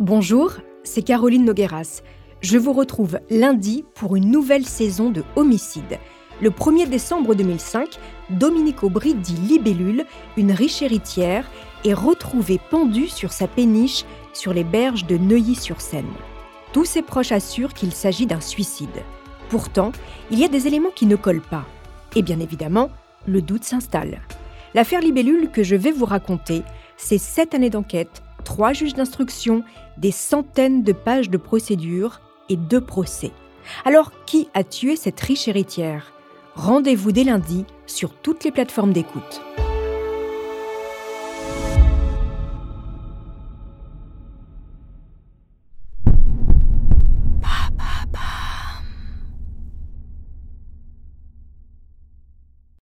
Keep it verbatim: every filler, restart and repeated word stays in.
Bonjour, c'est Caroline Nogueras. Je vous retrouve lundi pour une nouvelle saison de Homicide. Le premier décembre deux mille cinq, Dominique Aubry dit Libellule, une riche héritière, est retrouvée pendue sur sa péniche sur les berges de Neuilly-sur-Seine. Tous ses proches assurent qu'il s'agit d'un suicide. Pourtant, il y a des éléments qui ne collent pas. Et bien évidemment, le doute s'installe. L'affaire Libellule que je vais vous raconter, c'est sept années d'enquête, trois juges d'instruction, des centaines de pages de procédures et deux procès. Alors, qui a tué cette riche héritière ? Rendez-vous dès lundi sur toutes les plateformes d'écoute.